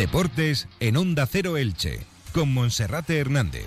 Deportes en Onda Cero Elche, con Monserrate Hernández.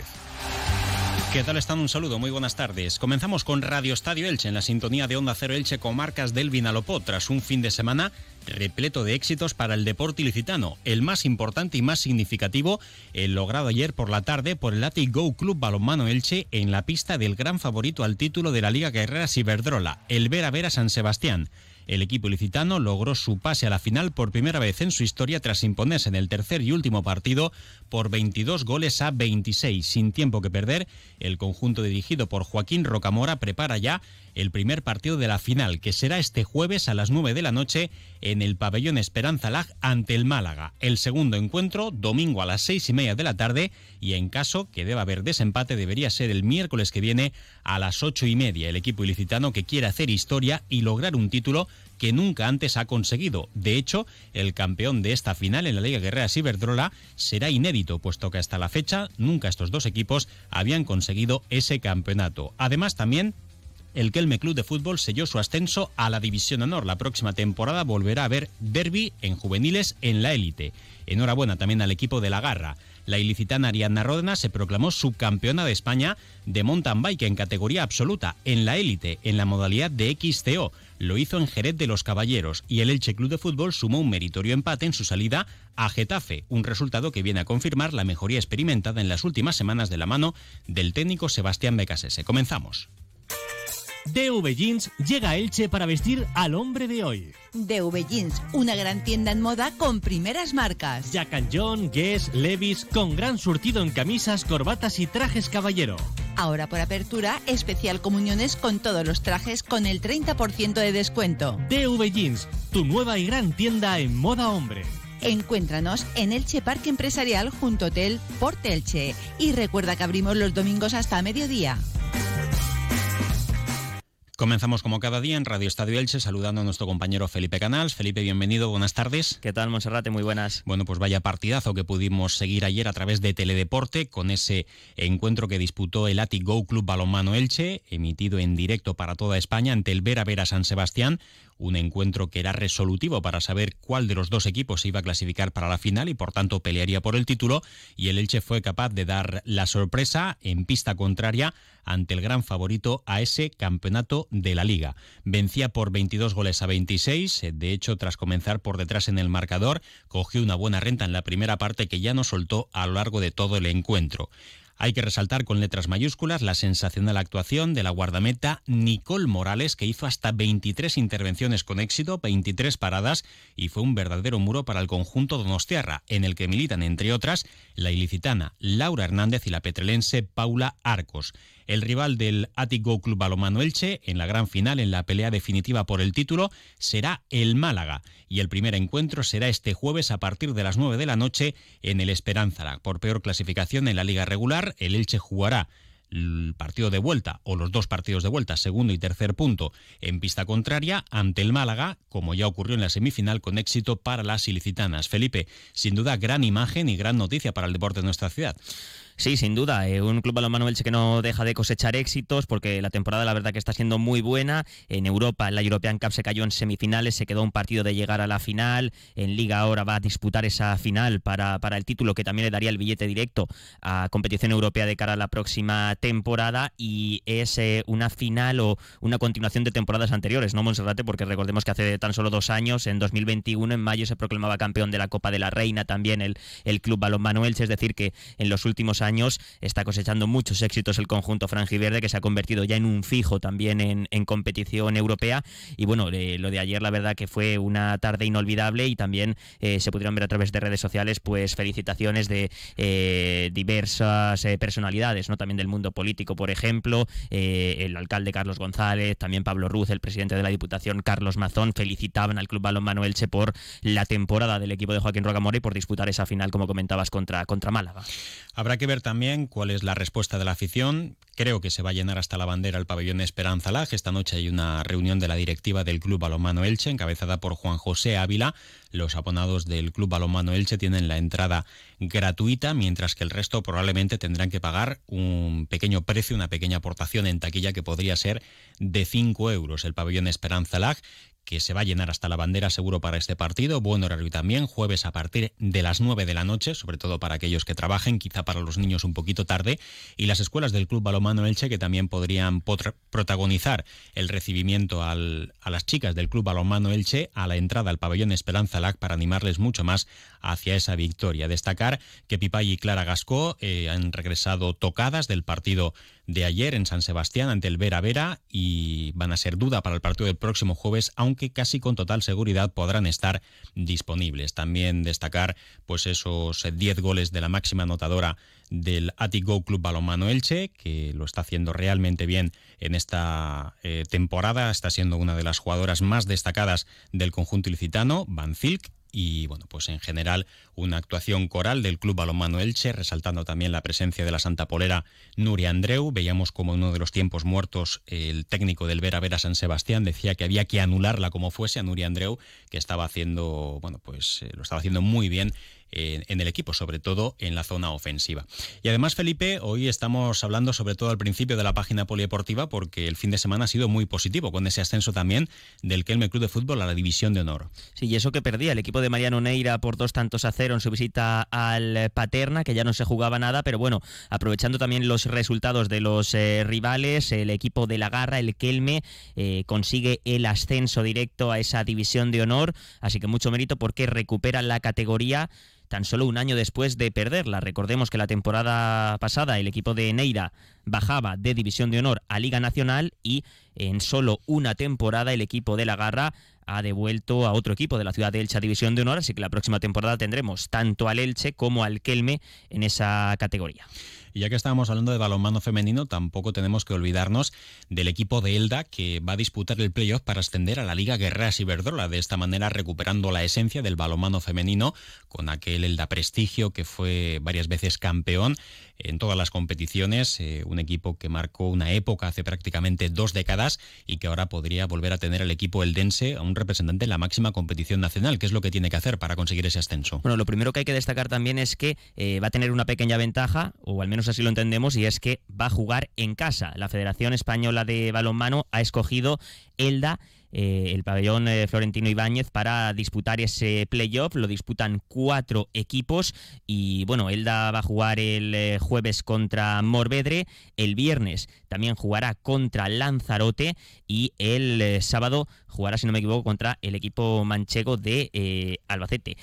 ¿Qué tal están? Un saludo, muy buenas tardes. Comenzamos con Radio Estadio Elche, en la sintonía de Onda Cero Elche, comarcas del Vinalopó, tras un fin de semana repleto de éxitos para el deporte ilicitano. El más importante y más significativo, el logrado ayer por la tarde por el Atlético Club Balonmano Elche en la pista del gran favorito al título de la Liga Guerreras Iberdrola, el Bera Bera San Sebastián. El equipo ilicitano logró su pase a la final por primera vez en su historia tras imponerse en el tercer y último partido por 22 goles a 26. Sin tiempo que perder, el conjunto dirigido por Joaquín Rocamora prepara ya el primer partido de la final, que será este jueves a las 9 de la noche en el pabellón Esperanza Lag ante el Málaga. El segundo encuentro, domingo a las 6:30 de la tarde, y en caso que deba haber desempate, debería ser el miércoles que viene a las 8:30. El equipo ilicitano que quiere hacer historia y lograr un título que nunca antes ha conseguido. De hecho, el campeón de esta final en la Liga Guerreras Iberdrola será inédito, puesto que hasta la fecha nunca estos dos equipos habían conseguido ese campeonato. Además, también el Kelme Club de Fútbol selló su ascenso a la División Honor. La próxima temporada volverá a haber derbi en juveniles en la élite. Enhorabuena también al equipo de La Garra. La ilicitana Ariadna Ródena se proclamó subcampeona de España de mountain bike en categoría absoluta, en la élite, en la modalidad de XCO. Lo hizo en Jerez de los Caballeros, y el Elche Club de Fútbol sumó un meritorio empate en su salida a Getafe, un resultado que viene a confirmar la mejoría experimentada en las últimas semanas de la mano del técnico Sebastián Beccacece. Comenzamos. DV Jeans llega a Elche para vestir al hombre de hoy. DV Jeans, una gran tienda en moda con primeras marcas. Jack and John, Guess, Levi's, con gran surtido en camisas, corbatas y trajes caballero. Ahora por apertura, especial comuniones con todos los trajes con el 30% de descuento. DV Jeans, tu nueva y gran tienda en moda hombre. Encuéntranos en Elche Parque Empresarial junto a Hotel Port Elche. Y recuerda que abrimos los domingos hasta mediodía. Comenzamos como cada día en Radio Estadio Elche saludando a nuestro compañero Felipe Canals. Felipe, bienvenido, buenas tardes. ¿Qué tal, Monserrate? Muy buenas. Bueno, pues vaya partidazo que pudimos seguir ayer a través de Teledeporte con ese encuentro que disputó el Atlético Club Balonmano Elche, emitido en directo para toda España ante el Bera Bera San Sebastián. Un encuentro que era resolutivo para saber cuál de los dos equipos se iba a clasificar para la final y por tanto pelearía por el título, y el Elche fue capaz de dar la sorpresa en pista contraria ante el gran favorito a ese campeonato de la Liga. Vencía por 22 goles a 26, de hecho tras comenzar por detrás en el marcador cogió una buena renta en la primera parte que ya no soltó a lo largo de todo el encuentro. Hay que resaltar con letras mayúsculas la sensacional actuación de la guardameta Nicole Morales, que hizo hasta 23 intervenciones con éxito, 23 paradas, y fue un verdadero muro para el conjunto donostiarra, en el que militan, entre otras, la ilicitana Laura Hernández y la petrelense Paula Arcos. El rival del Atlético Club Balonmano Elche en la gran final, en la pelea definitiva por el título, será el Málaga, y el primer encuentro será este jueves a partir de las 9 de la noche en el Esperanza Lag. Por peor clasificación en la liga regular, el Elche jugará el partido de vuelta, o los dos partidos de vuelta, segundo y tercer punto, en pista contraria ante el Málaga, como ya ocurrió en la semifinal con éxito para las ilicitanas. Felipe, sin duda gran imagen y gran noticia para el deporte de nuestra ciudad. Sí, sin duda, un club balonmano Elche que no deja de cosechar éxitos, porque la temporada la verdad que está siendo muy buena. En Europa, en la European Cup se cayó en semifinales, se quedó un partido de llegar a la final. En Liga ahora va a disputar esa final para el título, que también le daría el billete directo a competición europea de cara a la próxima temporada, y es una final o una continuación de temporadas anteriores, ¿no, Monserrate? Porque recordemos que hace tan solo 2 años, en 2021, en mayo, se proclamaba campeón de la Copa de la Reina también el club balonmano Elche, es decir que en los últimos años está cosechando muchos éxitos el conjunto franjiverde, que se ha convertido ya en un fijo también en competición europea. Y bueno, lo de ayer la verdad que fue una tarde inolvidable, y también se pudieron ver a través de redes sociales pues felicitaciones de diversas personalidades, ¿no? También del mundo político, por ejemplo, el alcalde Carlos González, también Pablo Ruz, el presidente de la Diputación Carlos Mazón, felicitaban al Club Balonmano Elche por la temporada del equipo de Joaquín Rocamora y por disputar esa final, como comentabas, contra Málaga. Habrá que ver también cuál es la respuesta de la afición. Creo que se va a llenar hasta la bandera el pabellón Esperanza Lag. Esta noche hay una reunión de la directiva del Club Balonmano Elche, encabezada por Juan José Ávila. Los abonados del Club Balonmano Elche tienen la entrada gratuita, mientras que el resto probablemente tendrán que pagar un pequeño precio, una pequeña aportación en taquilla que podría ser de 5 euros. El pabellón Esperanza Lag, que se va a llenar hasta la bandera seguro para este partido. Buen horario también, jueves a partir de las 9 de la noche, sobre todo para aquellos que trabajen, quizá para los niños un poquito tarde. Y las escuelas del Club Balonmano Elche, que también podrían protagonizar el recibimiento a las chicas del Club Balonmano Elche a la entrada al pabellón Esperanza Lag para animarles mucho más hacia esa victoria. Destacar que Pipay y Clara Gascó han regresado tocadas del partido de ayer en San Sebastián ante el Bera Bera y van a ser duda para el partido del próximo jueves, aunque casi con total seguridad podrán estar disponibles. También destacar pues esos 10 goles de la máxima anotadora del Atlético Club Balonmano Elche, que lo está haciendo realmente bien en esta temporada. Está siendo una de las jugadoras más destacadas del conjunto ilicitano, Van Zilk. Y bueno, pues en general una actuación coral del Club Balonmano Elche, resaltando también la presencia de la Santa Polera Nuria Andreu. Veíamos como en uno de los tiempos muertos el técnico del Bera Bera San Sebastián decía que había que anularla como fuese a Nuria Andreu, que estaba haciendo, bueno, pues lo estaba haciendo muy bien en el equipo, sobre todo en la zona ofensiva. Y además, Felipe, hoy estamos hablando sobre todo al principio de la página polideportiva porque el fin de semana ha sido muy positivo con ese ascenso también del Kelme Club de Fútbol a la División de Honor. Sí, y eso que perdía el equipo de Mariano Neira por 2-0 en su visita al Paterna, que ya no se jugaba nada, pero bueno, aprovechando también los resultados de los rivales, el equipo de la Garra, el Kelme, consigue el ascenso directo a esa División de Honor, así que mucho mérito porque recupera la categoría tan solo un año después de perderla. Recordemos que la temporada pasada el equipo de Neira bajaba de División de Honor a Liga Nacional y en solo una temporada el equipo de la Garra ha devuelto a otro equipo de la ciudad de Elche a División de Honor, así que la próxima temporada tendremos tanto al Elche como al Kelme en esa categoría. Y ya que estábamos hablando de balonmano femenino, tampoco tenemos que olvidarnos del equipo de Elda, que va a disputar el playoff para ascender a la Liga Guerreras Iberdrola, de esta manera recuperando la esencia del balonmano femenino con aquel Elda Prestigio que fue varias veces campeón en todas las competiciones, un equipo que marcó una época hace prácticamente 2 décadas y que ahora podría volver a tener el equipo eldense a un representante en la máxima competición nacional. ¿Qué es lo que tiene que hacer para conseguir ese ascenso? Bueno, lo primero que hay que destacar también es que va a tener una pequeña ventaja, o al menos así lo entendemos, y es que va a jugar en casa. La Federación Española de Balonmano ha escogido Elda, el pabellón Florentino Ibáñez, para disputar ese playoff. Lo disputan 4 equipos y bueno, Elda va a jugar el jueves contra Morvedre, el viernes también jugará contra Lanzarote y el sábado jugará, si no me equivoco, contra el equipo manchego de Albacete.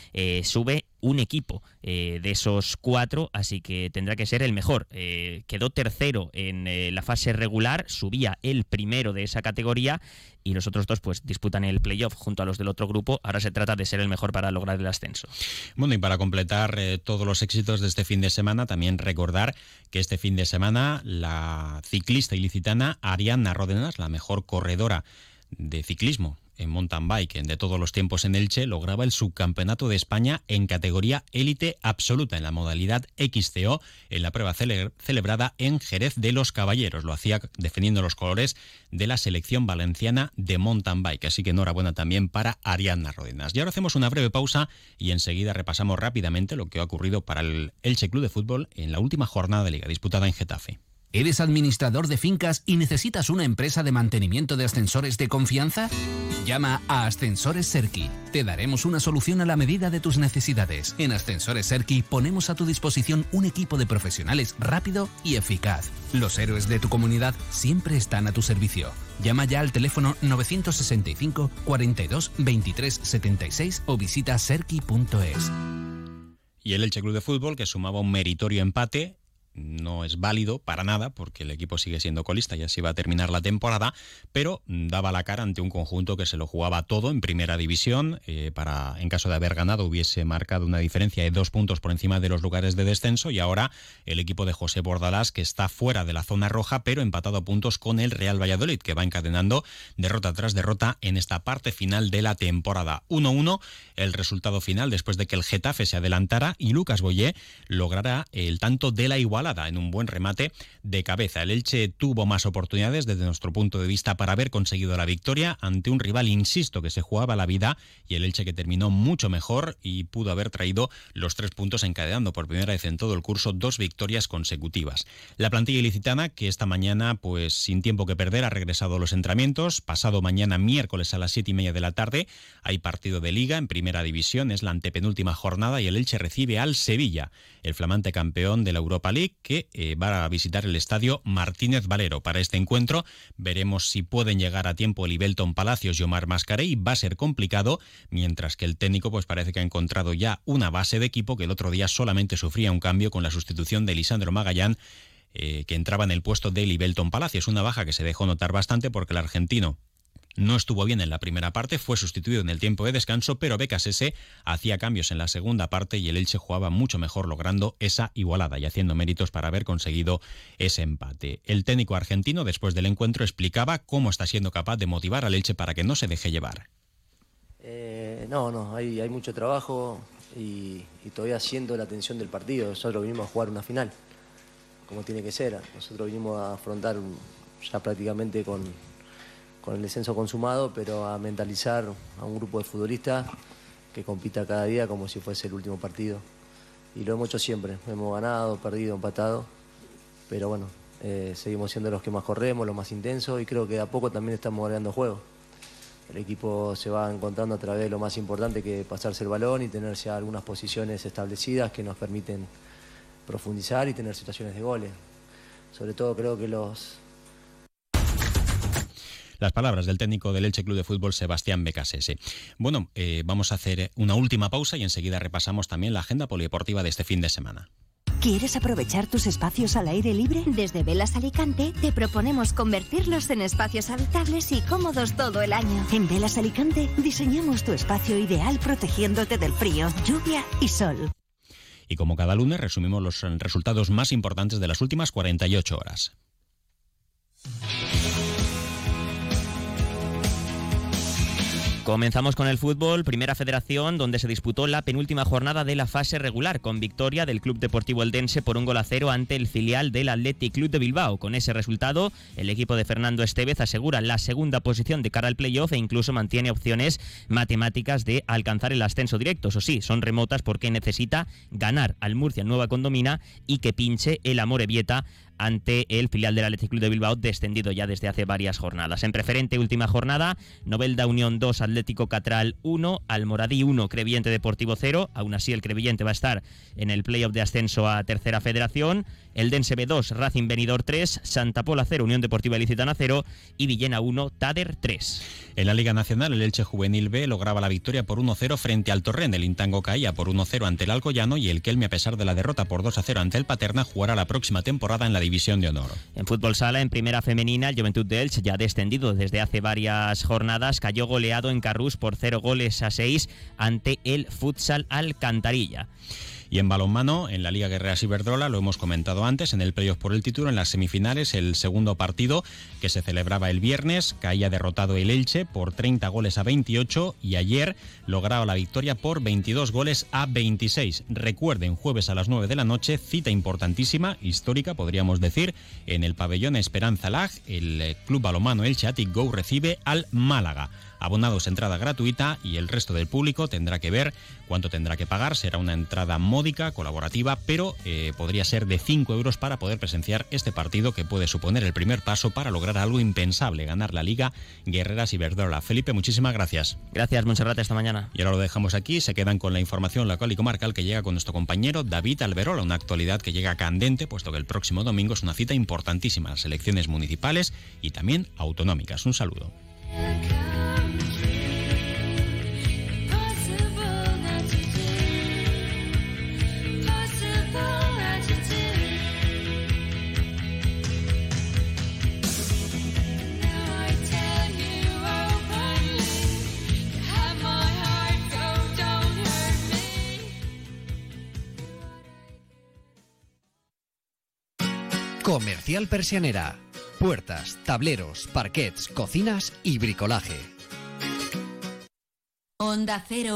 Sube un equipo de esos 4, así que tendrá que ser el mejor. Quedó tercero en la fase regular, subía el primero de esa categoría y los otros 2 pues disputan el playoff junto a los del otro grupo. Ahora se trata de ser el mejor para lograr el ascenso. Bueno, y para completar todos los éxitos de este fin de semana, también recordar que este fin de semana la ciclista ilicitana Ariadna Ródena, la mejor corredora de ciclismo en mountain bike de todos los tiempos en Elche, lograba el subcampeonato de España en categoría élite absoluta en la modalidad XCO en la prueba celebrada en Jerez de los Caballeros. Lo hacía defendiendo los colores de la selección valenciana de mountain bike, así que enhorabuena también para Ariadna Ródena. Y ahora hacemos una breve pausa y enseguida repasamos rápidamente lo que ha ocurrido para el Elche Club de Fútbol en la última jornada de Liga disputada en Getafe. ¿Eres administrador de fincas y necesitas una empresa de mantenimiento de ascensores de confianza? Llama a Ascensores Serki. Te daremos una solución a la medida de tus necesidades. En Ascensores Serki ponemos a tu disposición un equipo de profesionales rápido y eficaz. Los héroes de tu comunidad siempre están a tu servicio. Llama ya al teléfono 965 42 23 76 o visita serki.es. Y el Elche Club de Fútbol, que sumaba un meritorio empate, no es válido para nada porque el equipo sigue siendo colista y así va a terminar la temporada, pero daba la cara ante un conjunto que se lo jugaba todo en primera división. En caso de haber ganado hubiese marcado una diferencia de 2 puntos por encima de los lugares de descenso, y ahora el equipo de José Bordalás, que está fuera de la zona roja pero empatado a puntos con el Real Valladolid, que va encadenando derrota tras derrota en esta parte final de la temporada. 1-1 el resultado final después de que el Getafe se adelantara y Lucas Boyé logrará el tanto de la igualdad igualada en un buen remate de cabeza. El Elche tuvo más oportunidades desde nuestro punto de vista para haber conseguido la victoria ante un rival, insisto, que se jugaba la vida, y el Elche que terminó mucho mejor y pudo haber traído los 3 puntos, encadenando por primera vez en todo el curso 2 victorias consecutivas. La plantilla ilicitana, que esta mañana, pues sin tiempo que perder, ha regresado a los entrenamientos. Pasado mañana miércoles a las 7:30 de la tarde hay partido de Liga en Primera División, es la antepenúltima jornada y el Elche recibe al Sevilla, el flamante campeón de la Europa League, que va a visitar el estadio Martínez Valero. Para este encuentro veremos si pueden llegar a tiempo Livelton Palacios y Omar Mascarey. Va a ser complicado, mientras que el técnico pues parece que ha encontrado ya una base de equipo que el otro día solamente sufría un cambio con la sustitución de Lisandro Magallán, que entraba en el puesto de Livelton Palacios. Una baja que se dejó notar bastante porque el argentino no estuvo bien en la primera parte, fue sustituido en el tiempo de descanso, pero Beccacece hacía cambios en la segunda parte y el Elche jugaba mucho mejor, logrando esa igualada y haciendo méritos para haber conseguido ese empate. El técnico argentino, después del encuentro, explicaba cómo está siendo capaz de motivar al Elche para que no se deje llevar. Hay mucho trabajo y todavía siendo la tensión del partido. Nosotros vinimos a jugar una final, como tiene que ser. Nosotros vinimos a afrontar ya prácticamente con el descenso consumado, pero a mentalizar a un grupo de futbolistas que compita cada día como si fuese el último partido. Y lo hemos hecho siempre, hemos ganado, perdido, empatado, pero bueno, seguimos siendo los que más corremos, los más intensos, y creo que de a poco también estamos ganando juego. El equipo se va encontrando a través de lo más importante, que es pasarse el balón y tener ya algunas posiciones establecidas que nos permiten profundizar y tener situaciones de goles. Sobre todo creo que las palabras del técnico del Elche Club de Fútbol, Sebastián Beccacece. Bueno, vamos a hacer una última pausa y enseguida repasamos también la agenda polideportiva de este fin de semana. ¿Quieres aprovechar tus espacios al aire libre? Desde Velas Alicante te proponemos convertirlos en espacios habitables y cómodos todo el año. En Velas Alicante diseñamos tu espacio ideal protegiéndote del frío, lluvia y sol. Y como cada lunes, resumimos los resultados más importantes de las últimas 48 horas. Comenzamos con el fútbol, Primera Federación, donde se disputó la penúltima jornada de la fase regular, con victoria del Club Deportivo Eldense por 1-0 ante el filial del Athletic Club de Bilbao. Con ese resultado, el equipo de Fernando Estévez asegura la segunda posición de cara al playoff e incluso mantiene opciones matemáticas de alcanzar el ascenso directo. Eso sí, son remotas porque necesita ganar al Murcia Nueva Condomina y que pinche el Amorebieta ante el filial del Athletic Club de Bilbao, descendido ya desde hace varias jornadas. En preferente, última jornada, Novelda Unión 2, Atlético Catral 1, Almoradí 1, Crevillente Deportivo 0. Aún así, el Crevillente va a estar en el playoff de ascenso a Tercera Federación. Eldense B2, Racing Benidorm 3, Santa Pola 0, Unión Deportiva Ilicitana 0 y Villena 1, Tader 3. En la Liga Nacional, el Elche Juvenil B lograba la victoria por 1-0 frente al Torrent. El Intango caía por 1-0 ante el Alcoyano y el Kelme, a pesar de la derrota por 2-0 ante el Paterna, jugará la próxima temporada en la División de Honor. En fútbol sala, en Primera Femenina, el Juventud de Elche, ya descendido desde hace varias jornadas, cayó goleado en Carrús por 0-6 ante el Futsal Alcantarilla. Y en balonmano, en la Liga Guerreras Iberdrola, lo hemos comentado antes, en el playoff por el título, en las semifinales, el segundo partido que se celebraba el viernes, caía derrotado el Elche por 30-28 y ayer lograba la victoria por 22-26. Recuerden, jueves a las 9 de la noche, cita importantísima, histórica podríamos decir, en el pabellón Esperanza Lag, el club balonmano Elche Athletic Go recibe al Málaga. Abonados, entrada gratuita, y el resto del público tendrá que ver cuánto tendrá que pagar. Será una entrada módica, colaborativa, pero podría ser de 5 euros para poder presenciar este partido que puede suponer el primer paso para lograr algo impensable, ganar la Liga Guerreras Iberdrola. Felipe, muchísimas gracias. Gracias, Monserrate, esta mañana. Y ahora lo dejamos aquí, se quedan con la información local y comarcal que llega con nuestro compañero David Alberola, una actualidad que llega candente, puesto que el próximo domingo es una cita importantísima, las elecciones municipales y también autonómicas. Un saludo. Comercial Persianera. Puertas, tableros, parquets, cocinas y bricolaje. Onda Cero.